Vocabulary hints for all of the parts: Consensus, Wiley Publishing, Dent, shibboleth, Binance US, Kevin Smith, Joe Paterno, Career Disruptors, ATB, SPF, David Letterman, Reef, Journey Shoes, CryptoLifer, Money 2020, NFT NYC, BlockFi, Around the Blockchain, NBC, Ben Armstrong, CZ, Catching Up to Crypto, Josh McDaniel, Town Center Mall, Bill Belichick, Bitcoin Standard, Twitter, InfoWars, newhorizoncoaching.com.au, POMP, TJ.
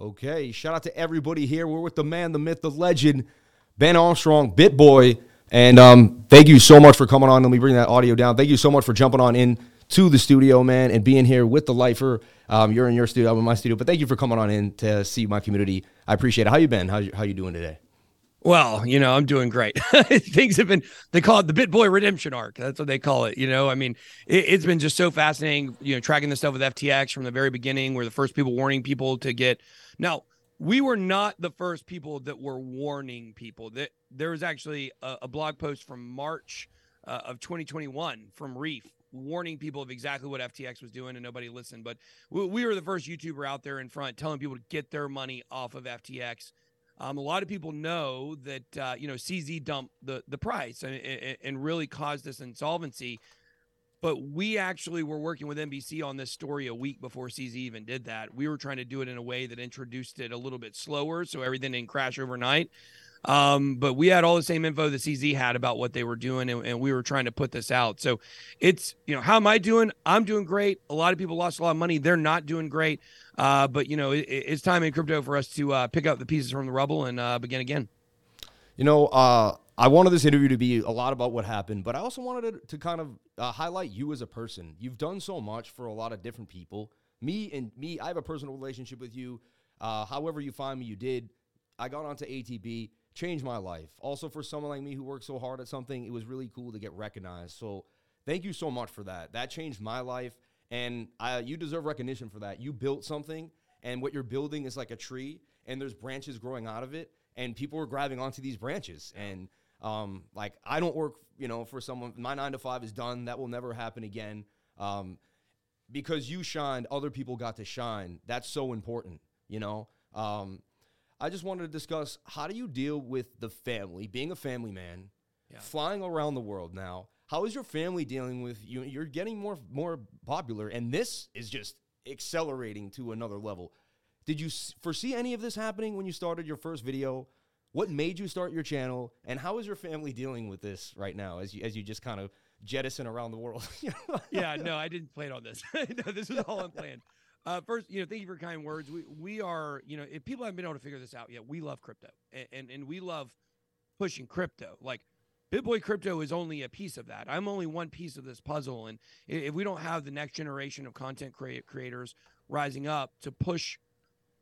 Okay, shout out to everybody here. We're with the man, the myth, the legend, Ben Armstrong, BitBoy. And thank you so much for coming on. Let me bring that audio down. Thank you so much for jumping on in to the studio, man, and being here with the lifer. You're in your studio, I'm in my studio, but thank you for coming on in to see my community. I appreciate it. How you been? How you doing today? Well, you know, I'm doing great. Things have been, they call it the BitBoy redemption arc. That's what they call it. You know, I mean, it's been just so fascinating, you know, tracking this stuff with FTX from the very beginning. We're the first people warning people to get. Now, we were not the first people that were warning people. There was actually a blog post from March of 2021 from Reef warning people of exactly what FTX was doing, and nobody listened. But we were the first YouTuber out there in front telling people to get their money off of FTX. A lot of people know that, you know, CZ dumped the price and really caused this insolvency. But we actually were working with NBC on this story a week before CZ even did that. We were trying to do it in a way that introduced it a little bit slower, so everything didn't crash overnight. But we had all the same info that CZ had about what they were doing, and we were trying to put this out. So it's, you know, how am I doing? I'm doing great. A lot of people lost a lot of money. They're not doing great. But, you know, it's time in crypto for us to pick up the pieces from the rubble and begin again. You know, I wanted this interview to be a lot about what happened, but I also wanted to kind of highlight you as a person. You've done so much for a lot of different people. Me, I have a personal relationship with you. However you find me, you did. I got onto ATB, changed my life. Also, for someone like me who worked so hard at something, it was really cool to get recognized. So thank you so much for that. That changed my life, and you deserve recognition for that. You built something, and what you're building is like a tree, and there's branches growing out of it, and people are grabbing onto these branches. And like, I don't work, you know, for someone. My 9-to-5 is done. That will never happen again. Because you shined, other people got to shine. That's so important, you know. I just wanted to discuss, how do you deal with the family, being a family man, flying around the world now? How is your family dealing with you? You're getting more popular, and this is just accelerating to another level. Did you foresee any of this happening when you started your first video? What made you start your channel, and how is your family dealing with this right now as you just kind of jettison around the world? Yeah, no, I didn't plan on this. No, this was all unplanned. First, you know, thank you for your kind words. We are, you know, if people haven't been able to figure this out yet, we love crypto, and we love pushing crypto. Like, BitBoy Crypto is only a piece of that. I'm only one piece of this puzzle, and if we don't have the next generation of content creators rising up to push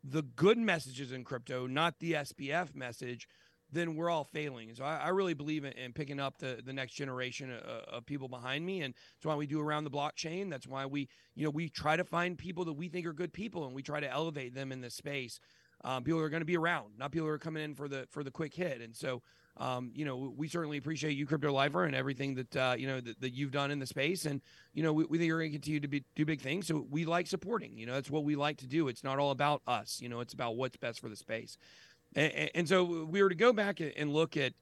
the good messages in crypto, not the SPF message, then we're all failing. So I really believe in picking up the next generation of people behind me. And that's why we do Around the Blockchain. That's why we, you know, we try to find people that we think are good people, and we try to elevate them in this space. People are going to be around, not people who are coming in for the quick hit. And so, you know, we certainly appreciate you, CryptoLifer, and everything that, you know, that you've done in the space. And, you know, we think you're going to continue to do big things. So we like supporting, you know, that's what we like to do. It's not all about us, you know, it's about what's best for the space. And so we were to go back and look at,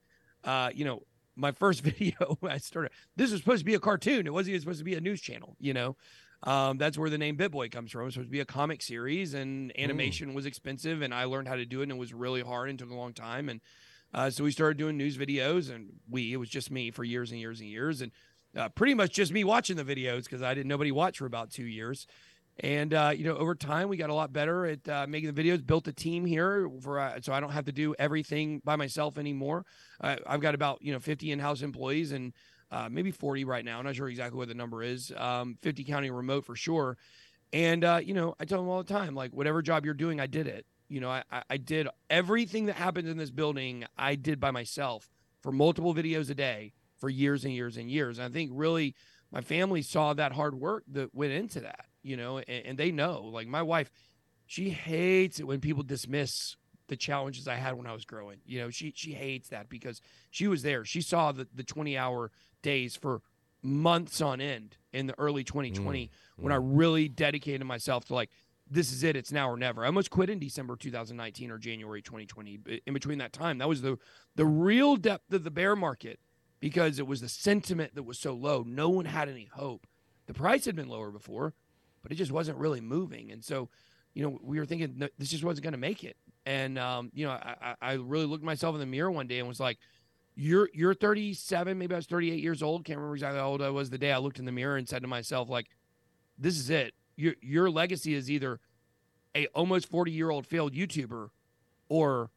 you know, my first video when I started, this was supposed to be a cartoon. It wasn't even supposed to be a news channel, you know. That's where the name BitBoy comes from. It was supposed to be a comic series, and animation was expensive, and I learned how to do it, and it was really hard and took a long time. And so we started doing news videos, and it was just me for years and years and years, and pretty much just me watching the videos because nobody watched for about 2 years. And, you know, over time, we got a lot better at making the videos, built a team here so I don't have to do everything by myself anymore. I've got about, you know, 50 in-house employees and maybe 40 right now. I'm not sure exactly what the number is. 50 counting remote for sure. And, you know, I tell them all the time, like, whatever job you're doing, I did it. You know, I did everything that happens in this building. I did by myself for multiple videos a day for years and years and years. And I think really my family saw that hard work that went into that. You know, and they know, like, my wife, she hates it when people dismiss the challenges I had when I was growing. You know, she hates that because she was there. She saw the 20-hour days for months on end in the early 2020 when I really dedicated myself to, like, this is it. It's now or never. I almost quit in December 2019 or January 2020. In between that time, that was the real depth of the bear market because it was the sentiment that was so low. No one had any hope. The price had been lower before, but it just wasn't really moving. And so, you know, we were thinking, no, this just wasn't going to make it. And, you know, I really looked myself in the mirror one day and was like, you're 37, maybe I was 38 years old. Can't remember exactly how old I was the day I looked in the mirror and said to myself, like, this is it. Your legacy is either a almost 40-year-old failed YouTuber, or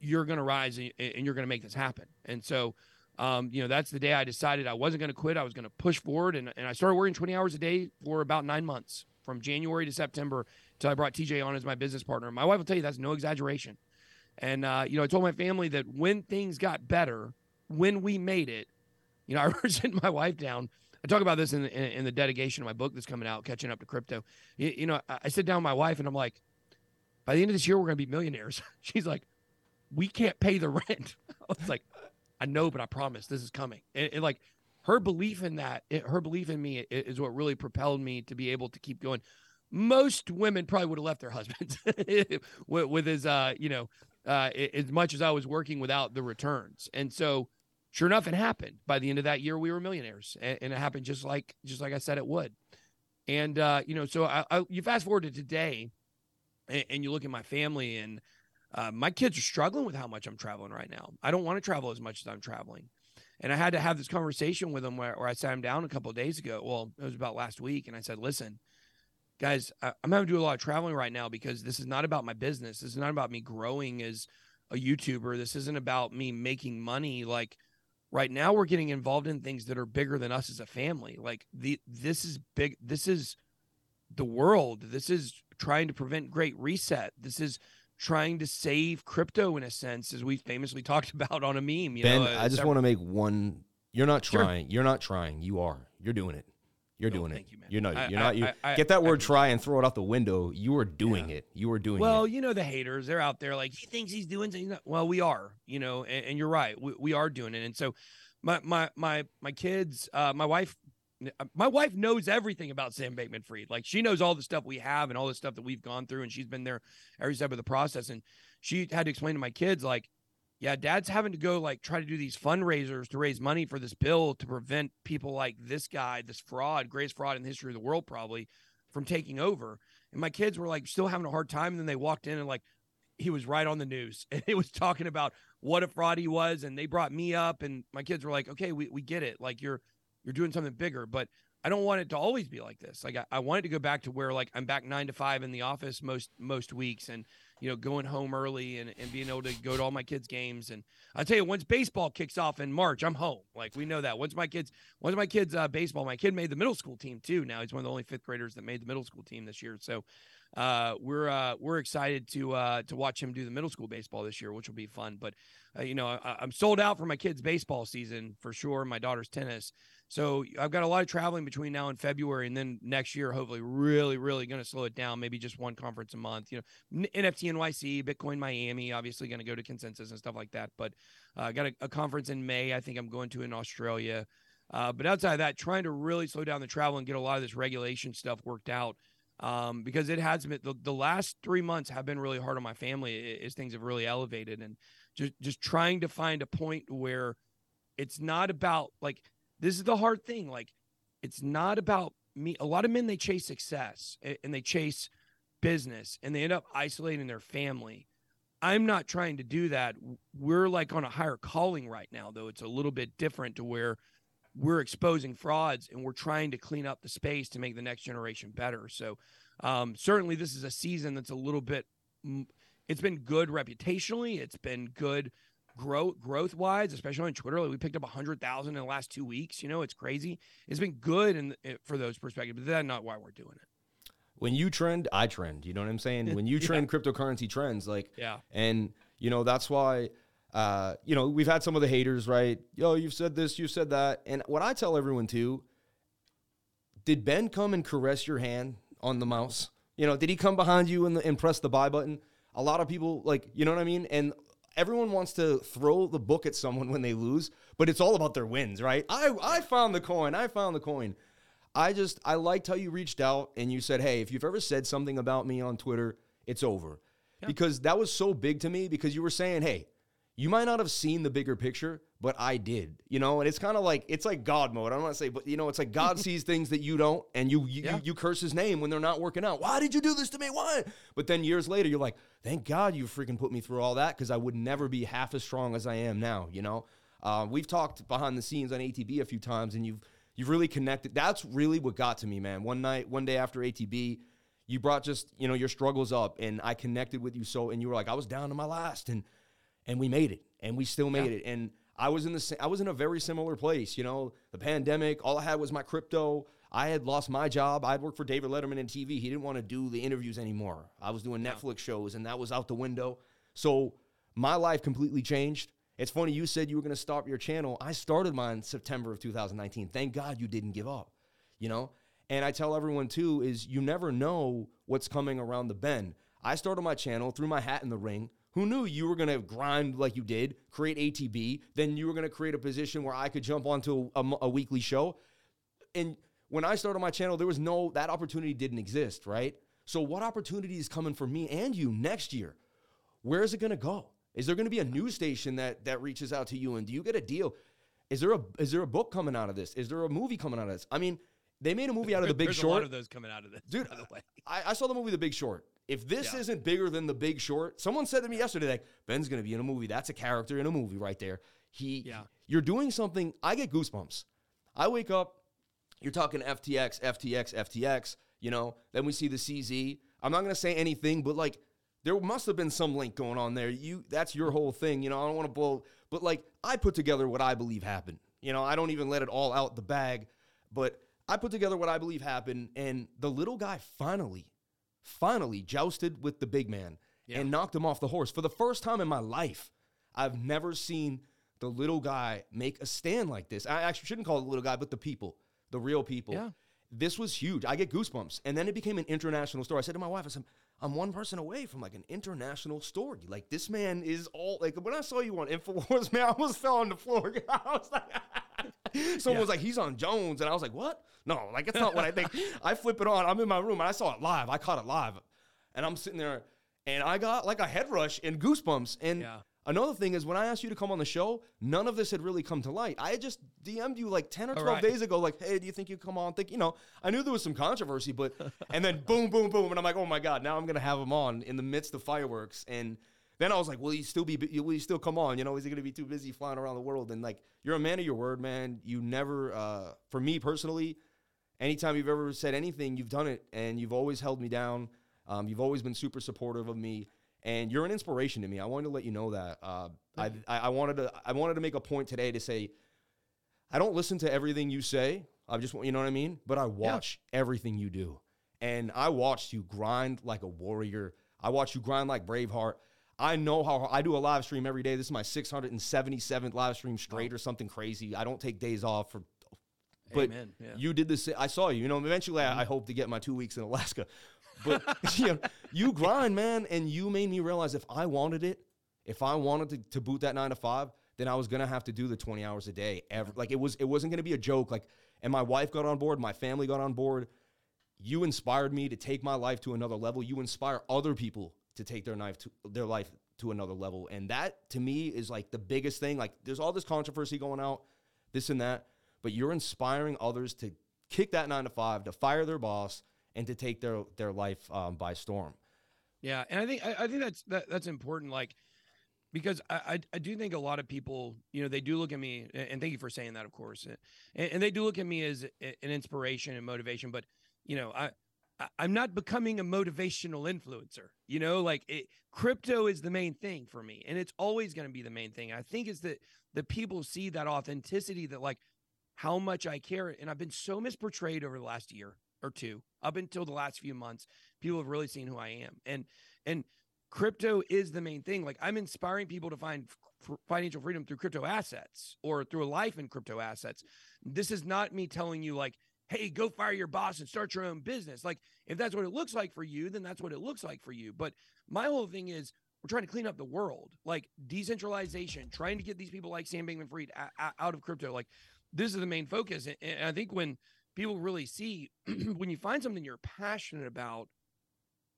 you're going to rise and you're going to make this happen. And so, that's the day I decided I wasn't going to quit. I was going to push forward. And I started working 20 hours a day for about 9 months, from January to September, till I brought TJ on as my business partner. My wife will tell you that's no exaggeration. And, I told my family that when things got better, when we made it, I remember sitting my wife down. I talk about this in the dedication of my book that's coming out, Catching Up to Crypto. I sit down with my wife and I'm like, by the end of this year, we're going to be millionaires. She's like, we can't pay the rent. I was like, I know, but I promise this is coming. And like her belief in that, her belief in me is what really propelled me to be able to keep going. Most women probably would have left their husbands with his, as much as I was working without the returns. And so sure enough, it happened. By the end of that year, we were millionaires, and it happened just like I said it would. And, you fast forward to today and you look at my family, and my kids are struggling with how much I'm traveling right now. I don't want to travel as much as I'm traveling. And I had to have this conversation with them where I sat them down a couple of days ago. Well, it was about last week. And I said, listen, guys, I'm having to do a lot of traveling right now because this is not about my business. This is not about me growing as a YouTuber. This isn't about me making money. Like right now we're getting involved in things that are bigger than us as a family. Like this is big. This is the world. This is trying to prevent Great Reset. This is trying to save crypto in a sense, as we famously talked about on a meme. I just want to make one. You're not trying. Sure. You're not trying. You are. You're doing it. You're doing it. You, man. Get that word try and throw it out the window. You are doing it. You are doing it. Well, the haters, they're out there like, he thinks he's doing something. Well, we are, and you're right. We are doing it. And so my kids, my wife knows everything about Sam Bankman-Fried. Like she knows all the stuff we have and all the stuff that we've gone through. And she's been there every step of the process. And she had to explain to my kids, like, yeah, dad's having to go like try to do these fundraisers to raise money for this bill to prevent people like this guy, this fraud, greatest fraud in the history of the world, probably, from taking over. And my kids were like still having a hard time. And then they walked in and like, he was right on the news. And it was talking about what a fraud he was. And they brought me up and my kids were like, okay, we get it. Like you're doing something bigger, but I don't want it to always be like this. Like I want it to go back to where like I'm back 9 to 5 in the office most weeks, and going home early and being able to go to all my kids' games. And I'll tell you, once baseball kicks off in March, I'm home. Like we know that. Once my kids baseball, my kid made the middle school team too. Now he's one of the only fifth graders that made the middle school team this year. So we're excited to watch him do the middle school baseball this year, which will be fun. But I'm sold out for my kids' baseball season for sure. My daughter's tennis. So I've got a lot of traveling between now and February, and then next year, hopefully really, really going to slow it down. Maybe just one conference a month, NFT NYC, Bitcoin Miami, obviously going to go to Consensus and stuff like that. But I got a conference in May. I think I'm going to in Australia. But outside of that, trying to really slow down the travel and get a lot of this regulation stuff worked out. Because it has been the last 3 months have been really hard on my family as things have really elevated, and just trying to find a point where it's not about like, this is the hard thing. Like, it's not about me. A lot of men, they chase success and they chase business and they end up isolating their family. I'm not trying to do that. We're like on a higher calling right now, though. It's a little bit different to where we're exposing frauds and we're trying to clean up the space to make the next generation better. So certainly this is a season that's a little bit, it's been good reputationally. It's been good growth wise, especially on Twitter. Like we picked up 100,000 in the last 2 weeks. It's crazy. It's been good for those perspectives, but that's not why we're doing it. When you trend, I trend. You know what I'm saying? When you trend, cryptocurrency trends, like, yeah. And that's why, we've had some of the haters, right? Yo, you've said this, you've said that. And what I tell everyone too, did Ben come and caress your hand on the mouse? Did he come behind you and press the buy button? A lot of people, like, you know what I mean? And everyone wants to throw the book at someone when they lose, but it's all about their wins, right? I found the coin. I found the coin. I liked how you reached out and you said, hey, if you've ever said something about me on Twitter, it's over. Yeah. Because that was so big to me, because you were saying, hey, you might not have seen the bigger picture, but I did, and it's kind of like, it's like God mode. I don't want to say, but it's like God sees things that you don't, and you curse his name when they're not working out. Why did you do this to me? Why? But then years later, you're like, thank God you freaking put me through all that, because I would never be half as strong as I am now. We've talked behind the scenes on ATB a few times, and you've really connected. That's really what got to me, man. One day after ATB, you brought just, you know, your struggles up, and I connected with you. So, and you were like, I was down to my last, and we made it, and we still made it. And I was in a very similar place, you know, the pandemic, all I had was my crypto. I had lost my job. I'd worked for David Letterman in TV. He didn't want to do the interviews anymore. I was doing Netflix shows, and that was out the window. So my life completely changed. It's funny, you said you were going to stop your channel. I started mine September of 2019. Thank God you didn't give up, you know? And I tell everyone, too, is you never know what's coming around the bend. I started my channel, threw my hat in the ring. Who knew you were going to grind like you did, create ATB, then you were going to create a position where I could jump onto a weekly show? And when I started my channel, there was no, that opportunity didn't exist, right? So what opportunity is coming for me and you next year? Where is it going to go? Is there going to be a news station that reaches out to you? And do you get a deal? Is there a book coming out of this? Is there a movie coming out of this? I mean, they made a movie out of The Big Short. There's a lot of those coming out of this, dude, by the way. I saw the movie The Big Short. If this isn't bigger than The Big Short, someone said to me yesterday, like, Ben's going to be in a movie. That's a character in a movie right there. You're doing something. I get goosebumps. I wake up. You're talking FTX, you know. Then we see the CZ. I'm not going to say anything, but, like, there must have been some link going on there. That's your whole thing. You know, I don't want to blow. But, like, I put together what I believe happened. You know, I don't even let it all out the bag. But I put together what I believe happened. And the little guy finally jousted with the big man and knocked him off the horse. For the first time in my life, I've never seen the little guy make a stand like this. I actually shouldn't call it the little guy, but the people. The real people. Yeah. This was huge. I get goosebumps. And then it became an international story. I said to my wife, I said, I'm one person away from, like, an international story. Like, this man is all, like, when I saw you on InfoWars, man, I almost fell on the floor. I was like, someone was like, he's on Jones. And I was like, what? No, like, it's not what I think. I flip it on. I'm in my room, and I saw it live. I caught it live. And I'm sitting there, and I got, like, a head rush and goosebumps. And another thing is, when I asked you to come on the show, none of this had really come to light. I had just DM'd you like 10 or 12 days ago, like, hey, do you think you'd come on? Think, you know, I knew there was some controversy, but, and then boom, boom, boom. And I'm like, oh my God, now I'm going to have him on in the midst of fireworks. And then I was like, will he still come on? You know, is he going to be too busy flying around the world? And, like, you're a man of your word, man. You never, for me personally, anytime you've ever said anything, you've done it, and you've always held me down. You've always been super supportive of me. And you're an inspiration to me. I wanted to let you know that. I wanted to make a point today to say, I don't listen to everything you say. I just want, you know what I mean? But I watch everything you do. And I watched you grind like a warrior. I watched you grind like Braveheart. I know how I do a live stream every day. This is my 677th live stream straight or something crazy. I don't take days off for. But you did this. I saw you. You know, eventually I hope to get my 2 weeks in Alaska. But you grind, man, and you made me realize if I wanted to boot that 9 to 5, then I was going to have to do the 20 hours a day. Like, it wasn't going to be a joke. Like, and my wife got on board. My family got on board. You inspired me to take my life to another level. You inspire other people to take their life to another level. And that, to me, is, like, the biggest thing. Like, there's all this controversy going out, this and that, but you're inspiring others to kick that 9 to 5, to fire their boss, and to take their life by storm. Yeah, and I think that's important, like, because I do think a lot of people, you know, they do look at me, and thank you for saying that, of course, and they do look at me as an inspiration and motivation, but, you know, I'm not becoming a motivational influencer, you know, like, crypto is the main thing for me, and it's always going to be the main thing. I think is that the people see that authenticity, that, like, how much I care, and I've been so misportrayed over the last year or two, up until the last few months. People have really seen who I am, and crypto is the main thing. Like, I'm inspiring people to find financial freedom through crypto assets, or through a life in crypto assets. This is not me telling you, like, hey, go fire your boss and start your own business. Like, if that's what it looks like for you, then that's what it looks like for you. But my whole thing is, we're trying to clean up the world, like decentralization, trying to get these people like Sam Bankman-Fried out of crypto. Like, this is the main focus. And I think when people really see, when you find something you're passionate about,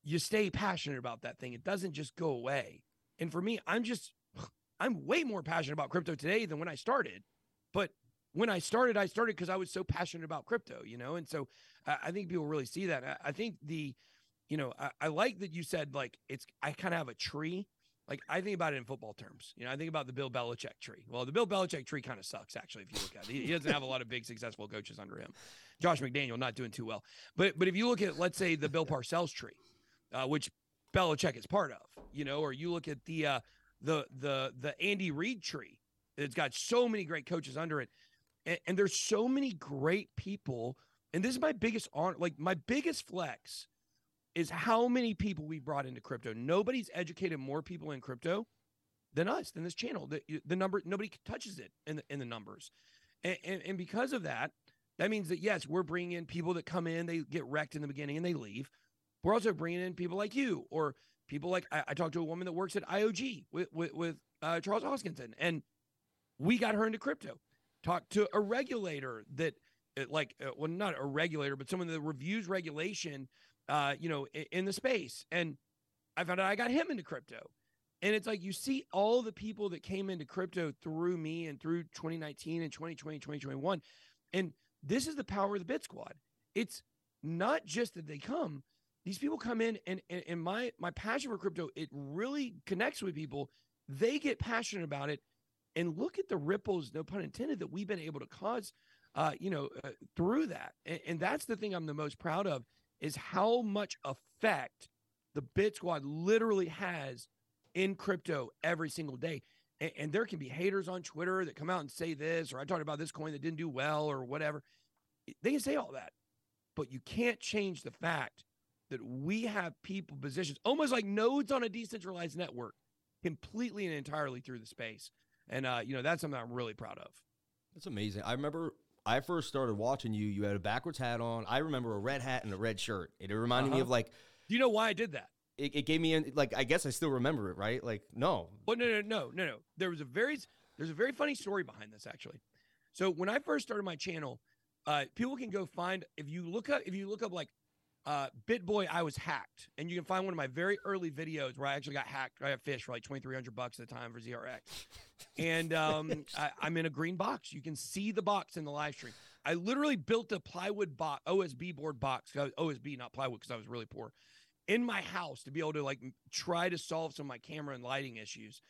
you stay passionate about that thing. It doesn't just go away. And for me, I'm way more passionate about crypto today than when I started. But when I started because I was so passionate about crypto, you know? And so I think people really see that. I think I like that you said, like, I kind of have a tree. like I think about it in football terms. You know, I think about the Bill Belichick tree. Well, the Bill Belichick tree kind of sucks, actually, if you look at it. He doesn't have a lot of big, successful coaches under him. Josh McDaniel not doing too well. But if you look at, let's say, the Bill Parcells tree, which Belichick is part of, you know, or you look at the Andy Reid tree, it's got so many great coaches under it. And there's so many great people. And this is my biggest honor, like my biggest flex is how many people we brought into crypto. Nobody's educated more people in crypto than us, than this channel. The number, nobody touches it in the numbers. And because of that, that means that, yes, we're bringing in people that come in, they get wrecked in the beginning and they leave. We're also bringing in people like you or people like I talked to a woman that works at IOG with Charles Hoskinson, and we got her into crypto. Talked to a regulator that not a regulator, but someone that reviews regulation, in the space. And I found out I got him into crypto. And it's like you see all the people that came into crypto through me and through 2019 and 2020, 2021. And this is the power of the BitSquad. It's not just that they come. These people come in and my passion for crypto, it really connects with people. They get passionate about it. And look at the ripples, no pun intended, that we've been able to cause, through that. And that's the thing I'm the most proud of is how much effect the BitSquad literally has in crypto every single day. And there can be haters on Twitter that come out and say this, or I talked about this coin that didn't do well or whatever. They can say all that, but you can't change the fact that we have people positions, almost like nodes on a decentralized network, completely and entirely through the space. And, that's something I'm really proud of. That's amazing. I remember I first started watching you. You had a backwards hat on. I remember a red hat and a red shirt. It reminded me of like. Do you know why I did that? It gave me I guess I still remember it, right? Like, no. Well, no. There's a very funny story behind this, actually. So when I first started my channel, people can go find, if you look up like BitBoy, I was hacked, and you can find one of my very early videos where I actually got hacked. I got fished for like $2,300 at the time for ZRX, and I'm in a green box. You can see the box in the live stream. I literally built a plywood box, OSB board box, OSB not plywood because I was really poor, in my house to be able to like try to solve some of my camera and lighting issues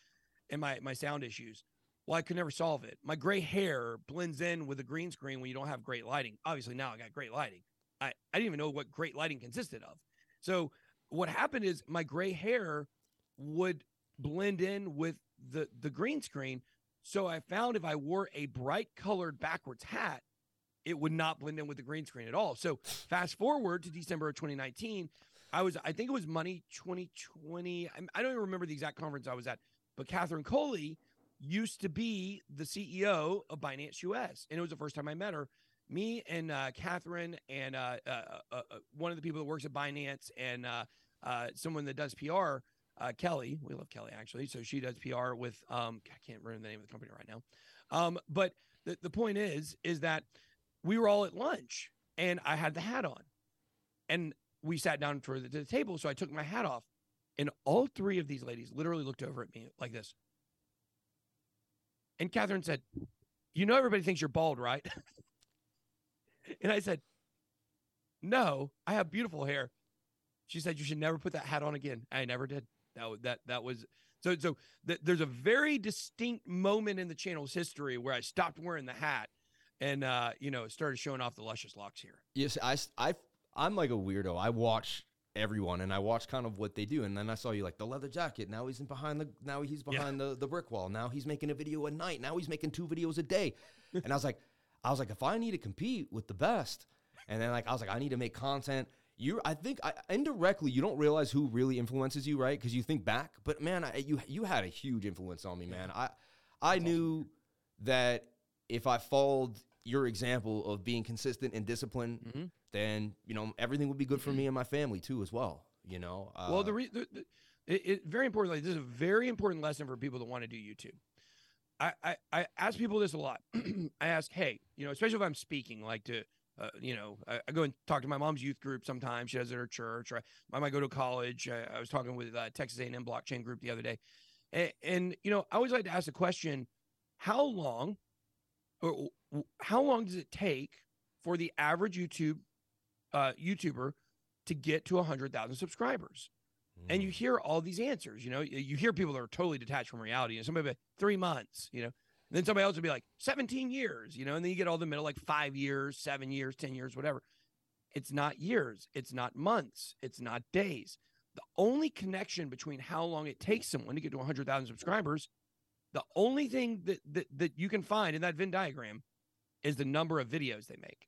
and my sound issues. Well, I could never solve it. My gray hair blends in with a green screen when you don't have great lighting. Obviously now I got great lighting. I didn't even know what great lighting consisted of. So what happened is my gray hair would blend in with the green screen. So I found if I wore a bright colored backwards hat, it would not blend in with the green screen at all. So fast forward to December of 2019, I think it was Money 2020. I don't even remember the exact conference I was at, but Catherine Coley used to be the CEO of Binance US. And it was the first time I met her. Me and Catherine and one of the people that works at Binance and someone that does PR, Kelly. We love Kelly, actually. So she does PR with I can't remember the name of the company right now. But the point is that we were all at lunch and I had the hat on and we sat down to the table. So I took my hat off and all three of these ladies literally looked over at me like this. And Catherine said, "You know, everybody thinks you're bald, right?" And I said, "No, I have beautiful hair." She said, "You should never put that hat on again." I never did. That was so. There's a very distinct moment in the channel's history where I stopped wearing the hat and started showing off the luscious locks here. Yes, I'm like a weirdo. I watch everyone and I watch kind of what they do. And then I saw you like the leather jacket. Now he's behind the brick wall. Now he's making a video a night. Now he's making 2 videos a day. And I was like, if I need to compete with the best, and then I need to make content. I think indirectly, you don't realize who really influences you, right? Because you think back, but man, you had a huge influence on me, man. I knew that if I followed your example of being consistent and disciplined, then everything would be good for me and my family too, as well. Well, it's very important. Like, this is a very important lesson for people that want to do YouTube. I ask people this a lot. I ask, hey, especially if I'm speaking, like to, I go and talk to my mom's youth group sometimes. She does it at her church. Or I might go to college. I was talking with Texas A&M blockchain group the other day. And I always like to ask the question, how long does it take for the average YouTuber to get to 100,000 subscribers? And you hear all these answers, you know, you hear people that are totally detached from reality. And somebody will be like, 3 months, you know, and then somebody else will be like 17 years, you know, and then you get all the middle, like 5 years, 7 years, 10 years, whatever. It's not years. It's not months. It's not days. The only connection between how long it takes someone to get to 100,000 subscribers, the only thing that you can find in that Venn diagram is the number of videos they make.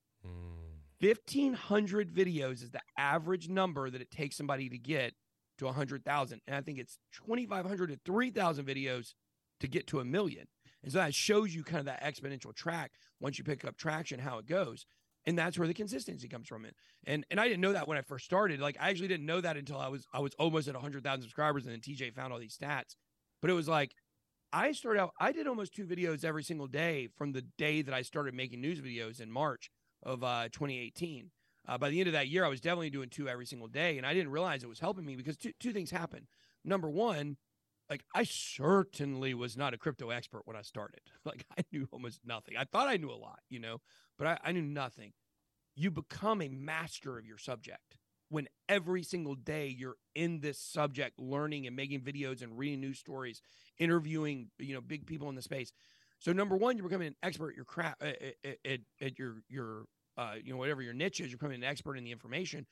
1,500 videos is the average number that it takes somebody to get to 100,000. And I think it's 2,500 to 3,000 videos to get to 1 million. And so that shows you kind of that exponential track once you pick up traction, how it goes. And that's where the consistency comes from. And I didn't know that when I first started. Like, I actually didn't know that until I was almost at 100,000 subscribers, and then TJ found all these stats. But it was like, I started out, I did almost 2 videos every single day from the day that I started making news videos in March of 2018. By the end of that year, I was definitely doing 2 every single day, and I didn't realize it was helping me because two things happened. Number one, like, I certainly was not a crypto expert when I started. Like, I knew almost nothing. I thought I knew a lot, you know, but I knew nothing. You become a master of your subject when every single day you're in this subject, learning and making videos and reading news stories, interviewing, you know, big people in the space. So number one, you're becoming an expert at your craft, at your you know, whatever your niche is, you're becoming an expert in the information.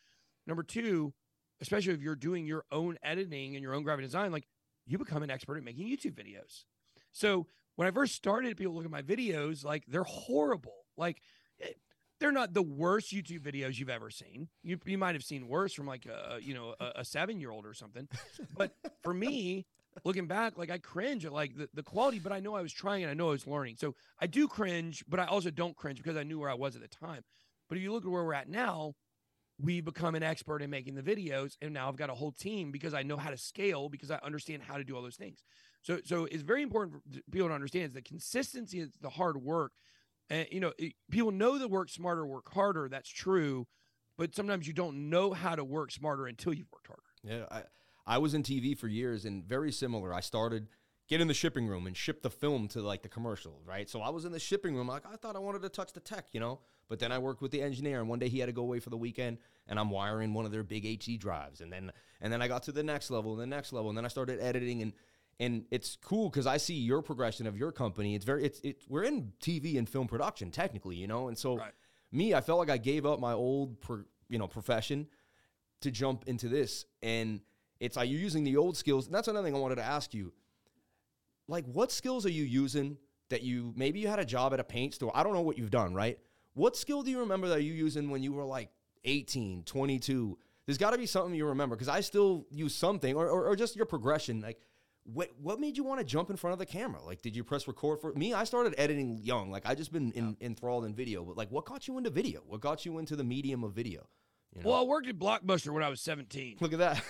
Number two, especially if you're doing your own editing and your own graphic design, like, you become an expert at making YouTube videos. So when I first started, people look at my videos, like, they're horrible. Like, they're not the worst YouTube videos you've ever seen. You might've seen worse from, like, a 7-year-old or something. But for me, looking back, like, I cringe at, like, the quality, but I know I was trying and I know I was learning. So I do cringe, but I also don't cringe because I knew where I was at the time. But if you look at where we're at now, we become an expert in making the videos. And now I've got a whole team because I know how to scale, because I understand how to do all those things. So it's very important for people to understand is the consistency is the hard work. And, you know, people know that work smarter, work harder. That's true. But sometimes you don't know how to work smarter until you've worked harder. Yeah. I was in TV for years, and very similar. I started getting in the shipping room and shipped the film to, like, the commercial, right? So I was in the shipping room. Like, I thought I wanted to touch the tech, you know, but then I worked with the engineer, and one day he had to go away for the weekend, and I'm wiring one of their big HD drives. And then I got to the next level and the next level. And then I started editing, and it's cool because I see your progression of your company. We're in TV and film production technically, you know? And so me, I felt like I gave up my old, profession to jump into this. And it's like you're using the old skills. And that's another thing I wanted to ask you. Like, what skills are you using that you, maybe you had a job at a paint store? I don't know what you've done, right? What skill do you remember that you using when you were like 18, 22? There's got to be something you remember, because I still use something or just your progression. Like, what made you want to jump in front of the camera? Like, did you press record for me? I started editing young. Like, I just been enthralled in video. But, like, what got you into video? What got you into the medium of video? You know? Well, I worked at Blockbuster when I was 17. Look at that.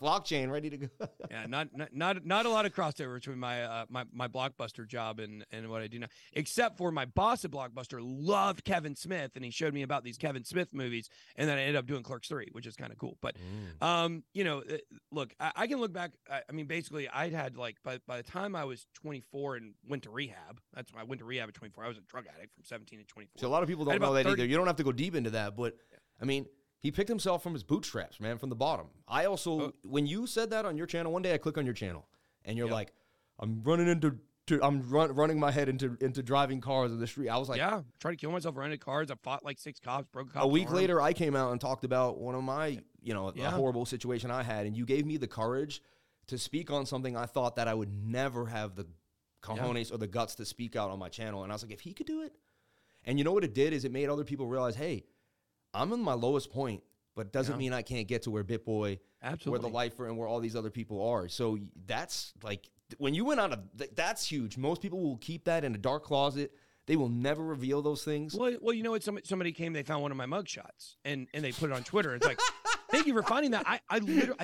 Blockchain ready to go. Yeah, not a lot of crossover between my my Blockbuster job and what I do now, except for my boss at Blockbuster loved Kevin Smith, and he showed me about these Kevin Smith movies, and then I ended up doing Clerks 3, which is kind of cool. But you know, look, I can look back. I mean, basically, I'd had, like, by the time I was 24 and went to rehab. That's why I went to rehab at 24. I was a drug addict from 17 to 24. So a lot of people don't know that either. You don't have to go deep into that, but yeah. I mean, he picked himself from his bootstraps, man, from the bottom. I also, when you said that on your channel, one day I click on your channel, and you're like, I'm running my head into driving cars in the street. I was like, yeah, trying to kill myself, running cars. I fought like 6 cops, broke a cop's arm. A week later, I came out and talked about one of my, a horrible situation I had, and you gave me the courage to speak on something I thought that I would never have the cojones or the guts to speak out on my channel. And I was like, if he could do it, and you know what it did is it made other people realize, hey, I'm in my lowest point, but it doesn't mean I can't get to where BitBoy, where the Lifer, and where all these other people are. So that's like, when you went out of, that's huge. Most people will keep that in a dark closet. They will never reveal those things. Well, you know what? Somebody came, they found one of my mugshots, and they put it on Twitter. It's like, thank you for finding that. I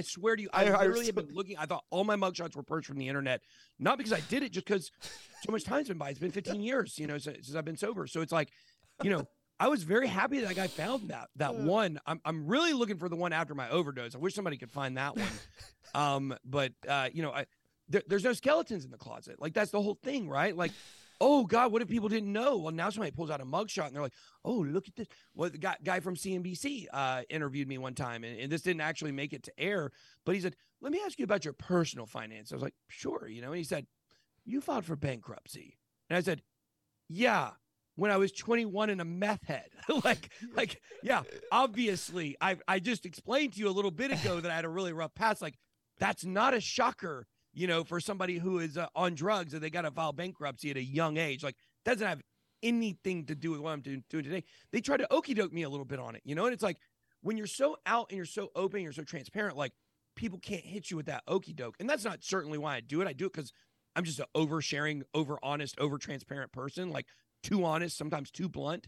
swear to you, I literally have been looking. I thought all my mugshots were purged from the internet, not because I did it, just because so much time's been by. It's been 15 years, since I've been sober. So it's like, I was very happy that I found that one. I'm really looking for the one after my overdose. I wish somebody could find that one. But there's no skeletons in the closet. Like, that's the whole thing, right? Like, oh God, what if people didn't know? Well, now somebody pulls out a mugshot and they're like, oh, look at this. Well, the guy from CNBC interviewed me one time, and this didn't actually make it to air, but he said, let me ask you about your personal finance. I was like, sure. You know, and he said, you filed for bankruptcy. And I said, yeah, when I was 21 and a meth head. like, yeah, obviously I just explained to you a little bit ago that I had a really rough past. Like, that's not a shocker, you know, for somebody who is on drugs and they got to file bankruptcy at a young age. Like, doesn't have anything to do with what I'm doing today. They tried to okey doke me a little bit on it, you know? And it's like, when you're so out and you're so open, you're so transparent, like, people can't hit you with that okey doke. And that's not certainly why I do it. I do it because I'm just an oversharing, over honest, over transparent person, like too honest, sometimes too blunt,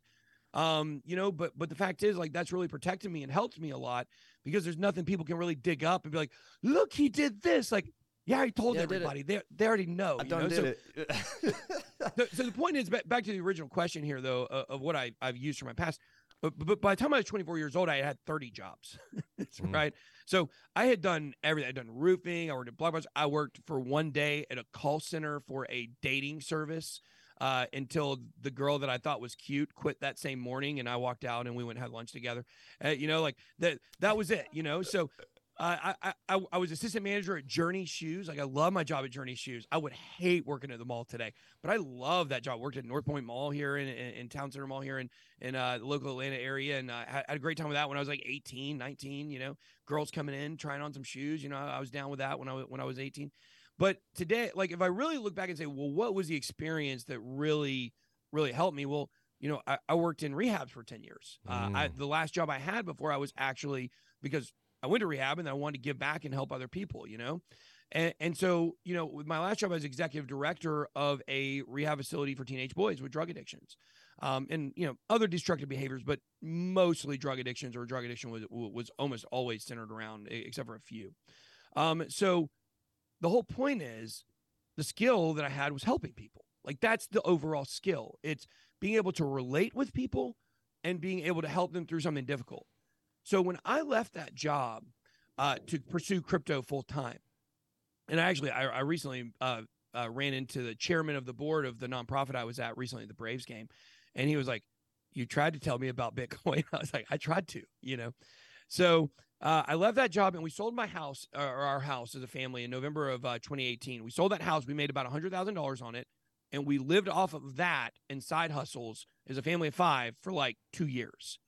you know, but the fact is, like, that's really protected me and helped me a lot, because there's nothing people can really dig up and be like, look, he did this. Like, yeah, I told everybody. They already know. I done did it. So the point is, back to the original question here, though, of what I've used from my past. But by the time I was 24 years old, I had 30 jobs, right? So I had done everything. I'd done roofing. I worked at Blockbuster. I worked for one day at a call center for a dating service until the girl that I thought was cute quit that same morning, and I walked out, and we went and had lunch together. You know, like, that was it, you know? So I was assistant manager at Journey Shoes. Like, I love my job at Journey Shoes. I would hate working at the mall today, but I love that job. I worked at North Point Mall here in Town Center Mall here in the local Atlanta area. And I had a great time with that when I was like 18, 19, you know, girls coming in, trying on some shoes. You know, I was down with that when I was 18. But today, like, if I really look back and say, well, what was the experience that really, really helped me? Well, you know, I worked in rehabs for 10 years. The last job I had before I was actually, because I went to rehab and I wanted to give back and help other people, you know? And so, you know, with my last job, I was executive director of a rehab facility for teenage boys with drug addictions, and, you know, other destructive behaviors, but mostly drug addictions, or drug addiction was almost always centered around, except for a few. So the whole point is, the skill that I had was helping people. Like, that's the overall skill. It's being able to relate with people and being able to help them through something difficult. So when I left that job to pursue crypto full time, and I recently ran into the chairman of the board of the nonprofit I was at recently, the Braves game, and he was like, "You tried to tell me about Bitcoin." I was like, "I tried to, you know." So I left that job, and we sold my house, or our house as a family, in November of 2018. We sold that house. We made about $100,000 on it, and we lived off of that and side hustles as a family of five for like 2 years.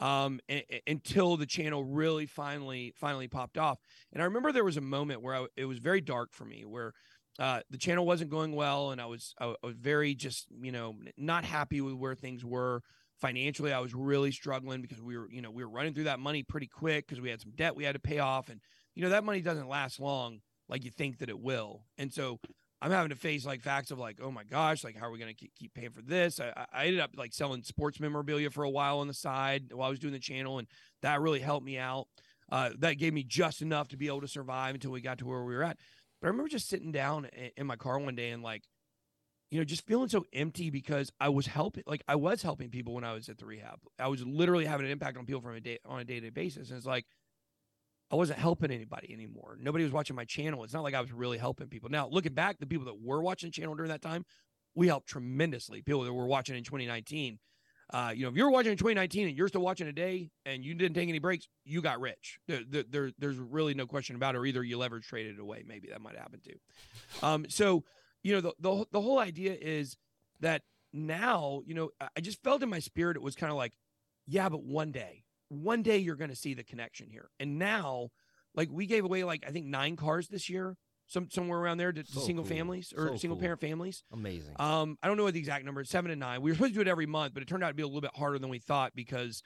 Until the channel really finally popped off. And I remember there was a moment where it was very dark for me, where the channel wasn't going well, and I was very, just, you know, not happy with where things were financially. I was really struggling because we were running through that money pretty quick, because we had some debt we had to pay off, and, you know, that money doesn't last long like you think that it will. And so I'm having to face, like, facts of, like, oh my gosh, like, how are we going to keep paying for this? I ended up, like, selling sports memorabilia for a while on the side while I was doing the channel, and that really helped me out. That gave me just enough to be able to survive until we got to where we were at. But I remember just sitting down in my car one day and, like, you know, just feeling so empty, because I was helping people when I was at the rehab. I was literally having an impact on people on a day-to-day basis. And it's like, I wasn't helping anybody anymore. Nobody was watching my channel. It's not like I was really helping people. Now, looking back, the people that were watching the channel during that time, we helped tremendously. People that were watching in 2019. You know, if you were watching in 2019 and you're still watching today and you didn't take any breaks, you got rich. There's really no question about it. Or either you leverage traded it away. Maybe that might happen too. So, you know, the whole idea is that now, you know, I just felt in my spirit, it was kind of like, yeah, but one day you're going to see the connection here. And now, like, we gave away, like, I think 9 cars this year, somewhere around there, to families, or single parent families. Amazing. I don't know what the exact number is, 7 and 9. We were supposed to do it every month, but it turned out to be a little bit harder than we thought, because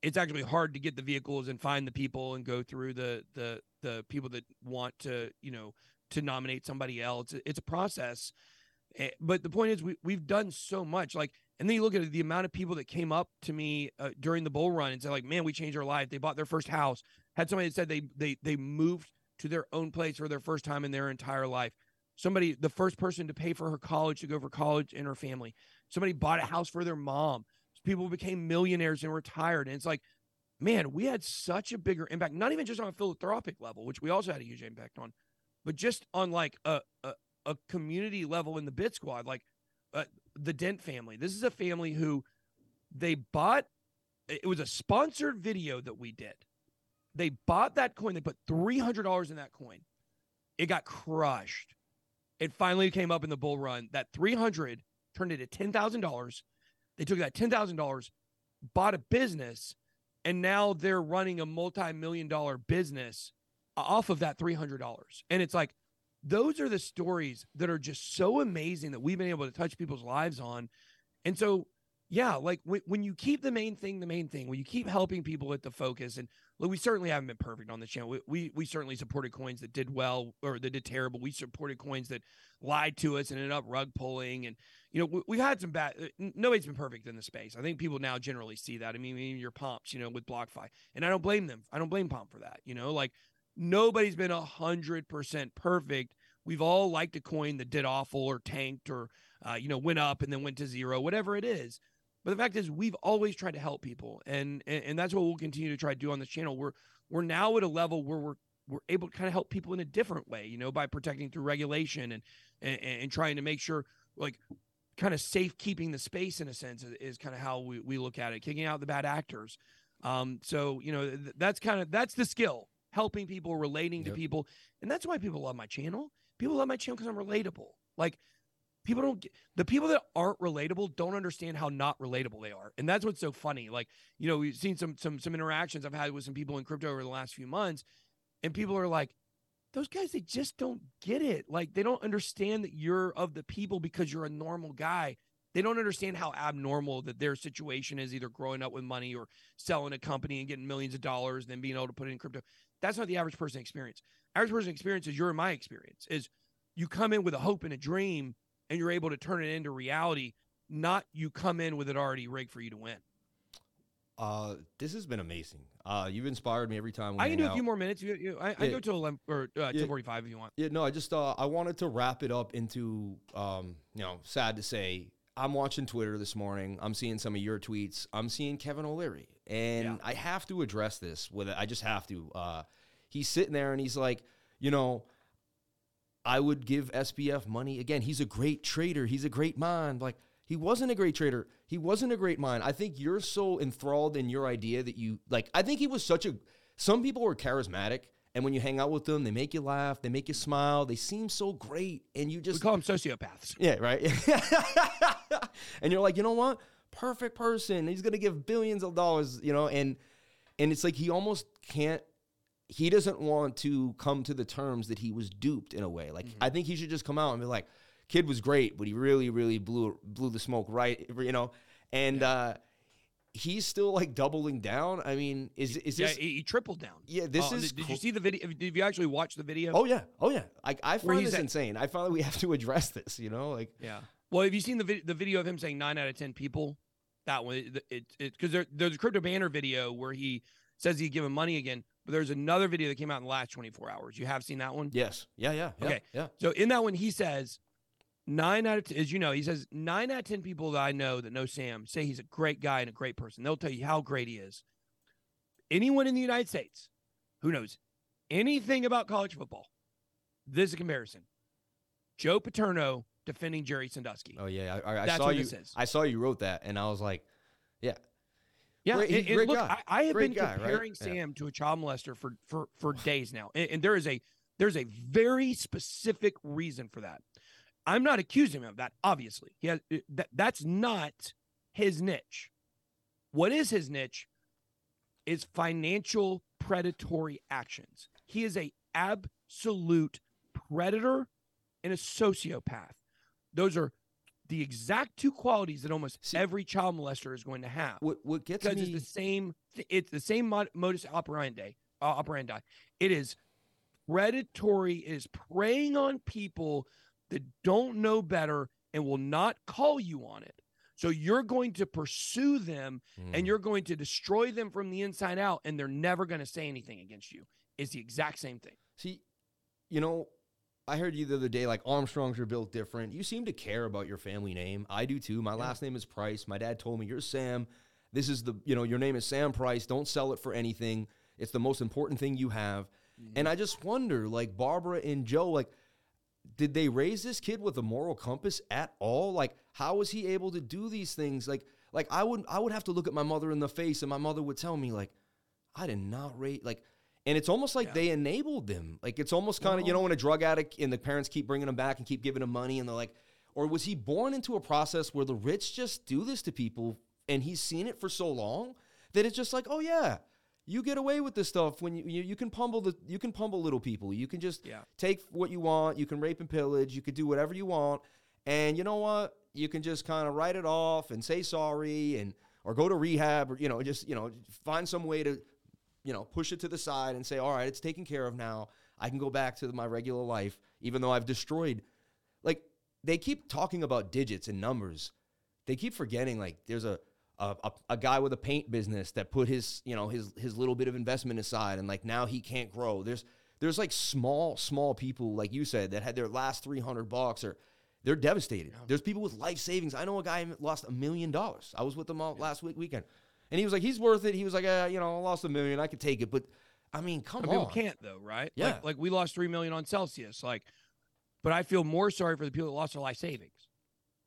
it's actually hard to get the vehicles and find the people and go through the people that want to, you know, to nominate somebody else. It's a process. But the point is, we've done so much. Like, and then you look at the amount of people that came up to me during the bull run and said, like, man, we changed our life. They bought their first house. Had somebody that said they moved to their own place for their first time in their entire life. Somebody, the first person to pay for her college, to go for college in her family. Somebody bought a house for their mom. People became millionaires and retired. And it's like, man, we had such a bigger impact, not even just on a philanthropic level, which we also had a huge impact on, but just on, like, a community level in the BitSquad. Like, the Dent family. This is a family who they bought. It was a sponsored video that we did. They bought that coin. They put $300 in that coin. It got crushed. It finally came up in the bull run. That $300 turned into $10,000. They took that $10,000, bought a business, and now they're running a multi-million-dollar business off of that $300. And it's like, those are the stories that are just so amazing that we've been able to touch people's lives on. And so, yeah, like when you keep the main thing, when you keep helping people at the focus, and look, we certainly haven't been perfect on this channel. We certainly supported coins that did well or that did terrible. We supported coins that lied to us and ended up rug pulling. And, you know, we've had some bad, nobody's been perfect in the space. I think people now generally see that. I mean, your Pomps, you know, with BlockFi, and I don't blame them. I don't blame Pomp for that. You know, like, nobody's been 100% perfect. We've all liked a coin that did awful or tanked or, you know, went up and then went to zero, whatever it is. But the fact is, we've always tried to help people, and that's what we'll continue to try to do on this channel. We're now at a level where we're able to kind of help people in a different way, you know, by protecting through regulation and trying to make sure, like, kind of safekeeping the space in a sense is kind of how we look at it, kicking out the bad actors. So, you know, that's the skill. Helping people, relating to people. And that's why people love my channel. People love my channel because I'm relatable. Like, people don't get, the people that aren't relatable don't understand how not relatable they are. And that's what's so funny. Like, you know, we've seen some interactions I've had with some people in crypto over the last few months, and people are like, those guys, they just don't get it. Like, they don't understand that you're of the people because you're a normal guy. They don't understand how abnormal that their situation is, either growing up with money or selling a company and getting millions of dollars and then being able to put it in crypto. That's not the average person experience. Average person experience is your and my experience, is you come in with a hope and a dream and you're able to turn it into reality, not you come in with it already rigged for you to win. This has been amazing. You've inspired me every time. I can do a few more minutes. I go till 11 or 2:45 if you want. Yeah, no, I just, I wanted to wrap it up into, you know, sad to say, I'm watching Twitter this morning. I'm seeing some of your tweets. I'm seeing Kevin O'Leary. And I have to address this with it. I just have to. He's sitting there and he's like, you know, I would give SPF money. Again, he's a great trader. He's a great mind. Like, he wasn't a great trader. He wasn't a great mind. I think you're so enthralled in your idea that you, like, I think he was such a, some people were charismatic. And when you hang out with them, they make you laugh, they make you smile, they seem so great, and you just... We call them sociopaths. Yeah, right? And you're like, you know what? Perfect person. He's going to give billions of dollars, you know? And it's like he almost can't... He doesn't want to come to the terms that he was duped in a way. Like, I think he should just come out and be like, kid was great, but he really, really blew the smoke right, you know? And... he's still like doubling down. I mean, is this? He tripled down. Yeah, this is. Did you see the video? Did you actually watch the video? Oh yeah. Like, I find this insane. I finally we have to address this. You know, like Well, have you seen the video of him saying 9 out of 10 people? That one, because there's a crypto banner video where he says he'd give him money again. But there's another video that came out in the last 24 hours. You have seen that one? Yes. Yeah. Okay. Yeah. So in that one, he says 9 out of 10, as you know, he says 9 out of 10 people that I know that know Sam say he's a great guy and a great person. They'll tell you how great he is. Anyone in the United States who knows anything about college football, this is a comparison. Joe Paterno defending Jerry Sandusky. Oh yeah, I saw you. I saw you wrote that, and I was like, yeah. Great look, guy. I have great been guy, comparing right? Sam to a child molester for days now, and there's a very specific reason for that. I'm not accusing him of that, obviously. That's not his niche. What is his niche is financial predatory actions. He is a absolute predator and a sociopath. Those are the exact two qualities that almost every child molester is going to have. What gets me... Because it's the same modus operandi. It is predatory. It is preying on people that don't know better and will not call you on it. So you're going to pursue them and you're going to destroy them from the inside out, and they're never going to say anything against you. It's the exact same thing. See, you know, I heard you the other day, like, Armstrongs are built different. You seem to care about your family name. I do too. My last name is Price. My dad told me, you're Sam. This is the, you know, your name is Sam Price. Don't sell it for anything. It's the most important thing you have. And I just wonder, like, Barbara and Joe, like, did they raise this kid with a moral compass at all? Like, how was he able to do these things? Like I would have to look at my mother in the face, and my mother would tell me, like, I did not raise, like, and it's almost like they enabled them. Like, it's almost kind of, you know, when a drug addict and the parents keep bringing them back and keep giving them money, and they're like, or was he born into a process where the rich just do this to people, and he's seen it for so long that it's just like, oh yeah, you get away with this stuff when you can pummel little people. You can just take what you want. You can rape and pillage. You could do whatever you want, and you know what? You can just kind of write it off and say sorry, and or go to rehab, or just find some way to push it to the side and say, all right, it's taken care of now. I can go back to my regular life, even though I've destroyed. Like, they keep talking about digits and numbers. They keep forgetting, like, there's a guy with a paint business that put his little bit of investment aside, and like now he can't grow. There's like small people, like you said, that had their last $300 or they're devastated. Yeah. There's people with life savings. I know a guy who lost $1 million. I was with him all last weekend, and he was like, he's worth it. He was like, I lost $1 million. I could take it, but I mean, come on. People can't though, right? Yeah. Like we lost $3 million on Celsius. Like, but I feel more sorry for the people that lost their life savings.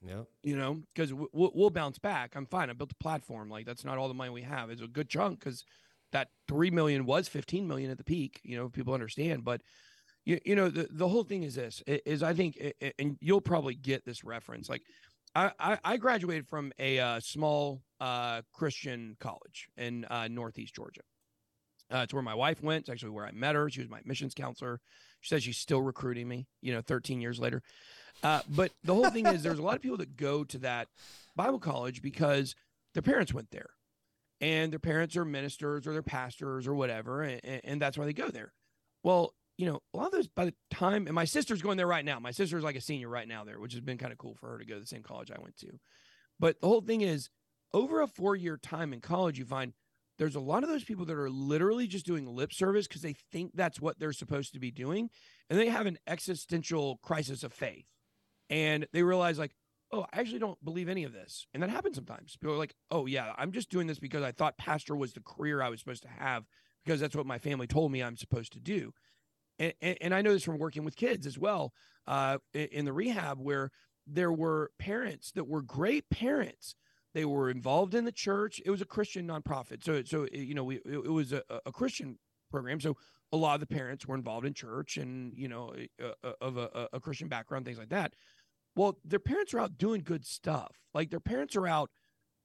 Yeah, because we'll bounce back. I'm fine. I built a platform. Like, that's not all the money we have. It's a good chunk because that $3 million was $15 million at the peak. People understand. But the whole thing is this: is I think, and you'll probably get this reference. Like, I graduated from a small Christian college in Northeast Georgia. It's where my wife went. It's actually where I met her. She was my admissions counselor. She says she's still recruiting me, 13 years later. But the whole thing is there's a lot of people that go to that Bible college because their parents went there, and their parents are ministers or they're pastors or whatever. And that's why they go there. Well, a lot of those by the time, and my sister's going there right now. My sister's like a senior right now there, which has been kind of cool for her to go to the same college I went to. But the whole thing is over a 4-year time in college, you find there's a lot of those people that are literally just doing lip service because they think that's what they're supposed to be doing. And they have an existential crisis of faith. And they realize, like, oh, I actually don't believe any of this. And that happens sometimes. People are like, oh, yeah, I'm just doing this because I thought pastor was the career I was supposed to have because that's what my family told me I'm supposed to do. And I know this from working with kids as well in the rehab, where there were parents that were great parents. They were involved in the church. It was a Christian nonprofit. It was a Christian program. So a lot of the parents were involved in church and, of a Christian background, things like that. Well, their parents are out doing good stuff. Like, their parents are out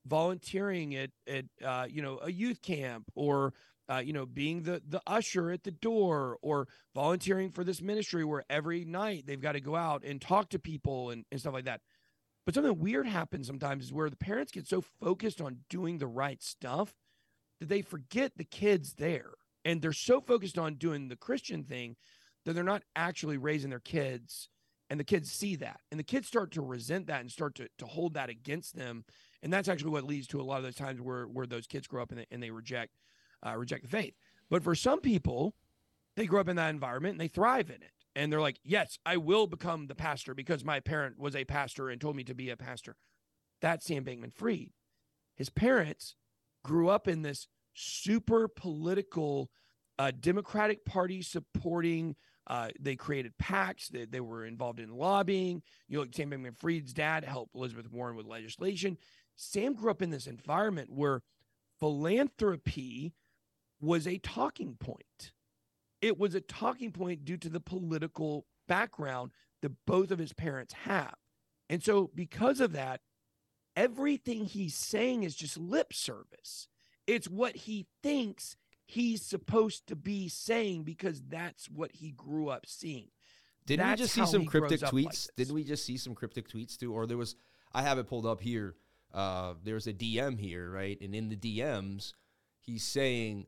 volunteering at a youth camp or, being the usher at the door or volunteering for this ministry where every night they've got to go out and talk to people and stuff like that. But something weird happens sometimes is where the parents get so focused on doing the right stuff that they forget the kids there. And they're so focused on doing the Christian thing that they're not actually raising their kids. And the kids see that. And the kids start to resent that and start to hold that against them. And that's actually what leads to a lot of those times where those kids grow up and they reject the faith. But for some people, they grow up in that environment and they thrive in it. And they're like, yes, I will become the pastor because my parent was a pastor and told me to be a pastor. That's Sam Bankman-Fried. His parents grew up in this super political, Democratic Party supporting. They created PACs. They were involved in lobbying. Sam Bankman-Fried's dad helped Elizabeth Warren with legislation. Sam grew up in this environment where philanthropy was a talking point. It was a talking point due to the political background that both of his parents have. And so because of that, everything he's saying is just lip service. It's what he thinks he's supposed to be saying because that's what he grew up seeing. Didn't we just see some cryptic tweets? Didn't we just see some cryptic tweets too? Or there was, I have it pulled up here. There was a DM here, right? And in the DMs, he's saying,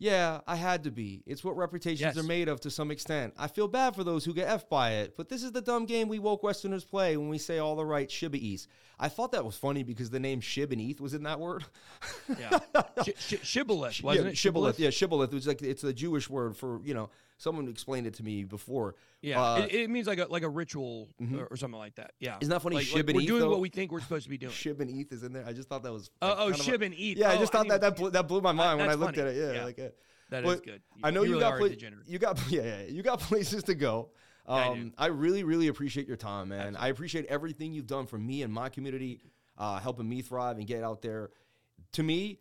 yeah, I had to be. It's what reputations are made of to some extent. I feel bad for those who get F by it, but this is the dumb game we woke Westerners play when we say all the right shibboleths. I thought that was funny because the name shib and eth was in that word. Yeah. Shibboleth, wasn't it? Shibboleth. Yeah, shibboleth. It was like, it's a Jewish word for, someone explained it to me before. Yeah, it means like a ritual or something like that. Yeah. Isn't that funny? Like, shib and we're doing what we think we're supposed to be doing. Shib and eth is in there. I just thought that was. Shib and eth. Yeah, I just thought that blew my mind when I looked at it. Yeah. That is good. I know you really got places to go. I really, really appreciate your time, man. Absolutely. I appreciate everything you've done for me and my community, helping me thrive and get out there. To me,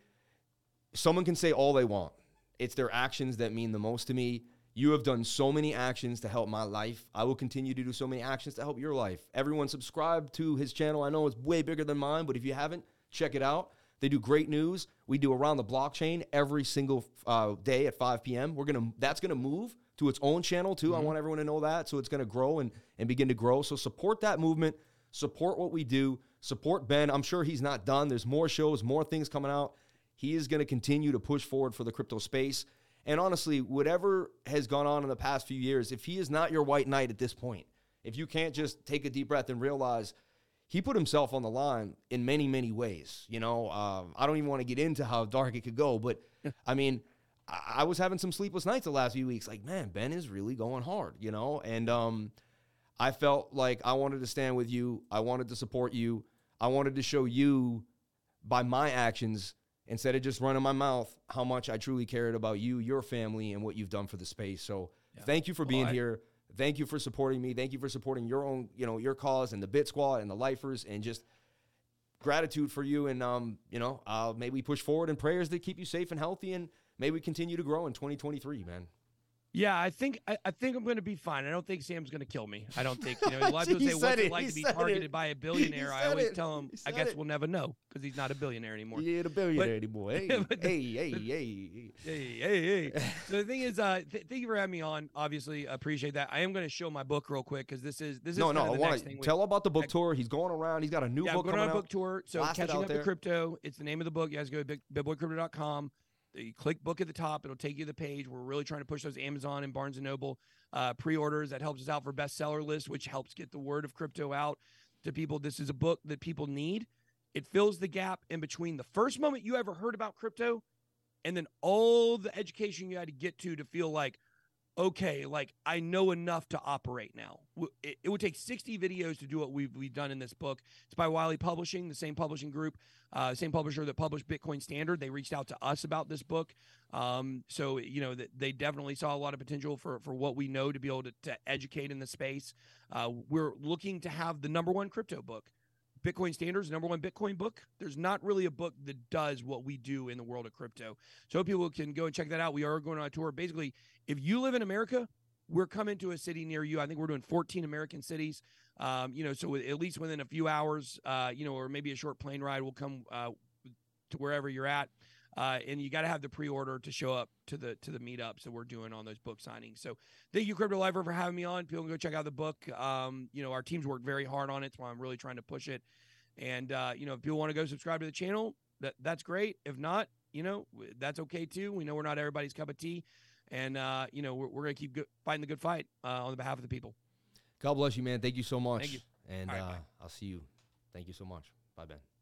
someone can say all they want. It's their actions that mean the most to me. You have done so many actions to help my life. I will continue to do so many actions to help your life. Everyone subscribe to his channel. I know it's way bigger than mine, but if you haven't, check it out. They do great news. We do Around the Blockchain every single day at 5 p.m. That's going to move to its own channel, too. Mm-hmm. I want everyone to know that. So it's going to grow and begin to grow. So support that movement. Support what we do. Support Ben. I'm sure he's not done. There's more shows, more things coming out. He is going to continue to push forward for the crypto space. And honestly, whatever has gone on in the past few years, if he is not your white knight at this point, if you can't just take a deep breath and realize he put himself on the line in many, many ways, I don't even want to get into how dark it could go, but I mean, I was having some sleepless nights the last few weeks. Like, man, Ben is really going hard, and I felt like I wanted to stand with you. I wanted to support you. I wanted to show you by my actions, instead of just running my mouth, how much I truly cared about you, your family, and what you've done for the space. So thank you for being here. Thank you for supporting me. Thank you for supporting your own, your cause and the Bit Squad and the lifers, and just gratitude for you. And, may we push forward, and prayers that keep you safe and healthy, and may we continue to grow in 2023, man. Yeah, I think I'm going to be fine. I don't think Sam's going to kill me. I don't think, a lot of people say, what's it like to be targeted by a billionaire? I always tell him, I guess we'll never know, because he's not a billionaire anymore. He ain't a billionaire anymore. Hey. So the thing is, thank you for having me on. Obviously, appreciate that. I am going to show my book real quick, because this is I want to tell about the book tour. He's going around. He's got a new book coming out. I'm going on a book tour. So Catching Up to Crypto. It's the name of the book. You guys go to BitBoyCrypto.com. You click book at the top. It'll take you to the page. We're really trying to push those Amazon and Barnes & Noble pre-orders. That helps us out for bestseller list, which helps get the word of crypto out to people. This is a book that people need. It fills the gap in between the first moment you ever heard about crypto and then all the education you had to get to feel like, okay, like I know enough to operate now. It would take 60 videos to do what we've done in this book. It's by Wiley Publishing, the same publishing group, same publisher that published Bitcoin Standard. They reached out to us about this book. So, they definitely saw a lot of potential for what we know to be able to educate in the space. We're looking to have the number one crypto book. Bitcoin Standard's number one Bitcoin book. There's not really a book that does what we do in the world of crypto. So people can go and check that out. We are going on a tour. Basically, if you live in America, we're coming to a city near you. I think we're doing 14 American cities. So at least within a few hours, or maybe a short plane ride, we'll come to wherever you're at. And you got to have the pre-order to show up to the meetups that we're doing on those book signings. So thank you, CryptoLifer, for having me on. People can go check out the book. Our team's worked very hard on it, so I'm really trying to push it. And, if people want to go subscribe to the channel, that's great. If not, that's okay, too. We know we're not everybody's cup of tea. And, we're going to keep fighting the good fight on the behalf of the people. God bless you, man. Thank you so much. Thank you. And I'll see you. Thank you so much. Bye, Ben.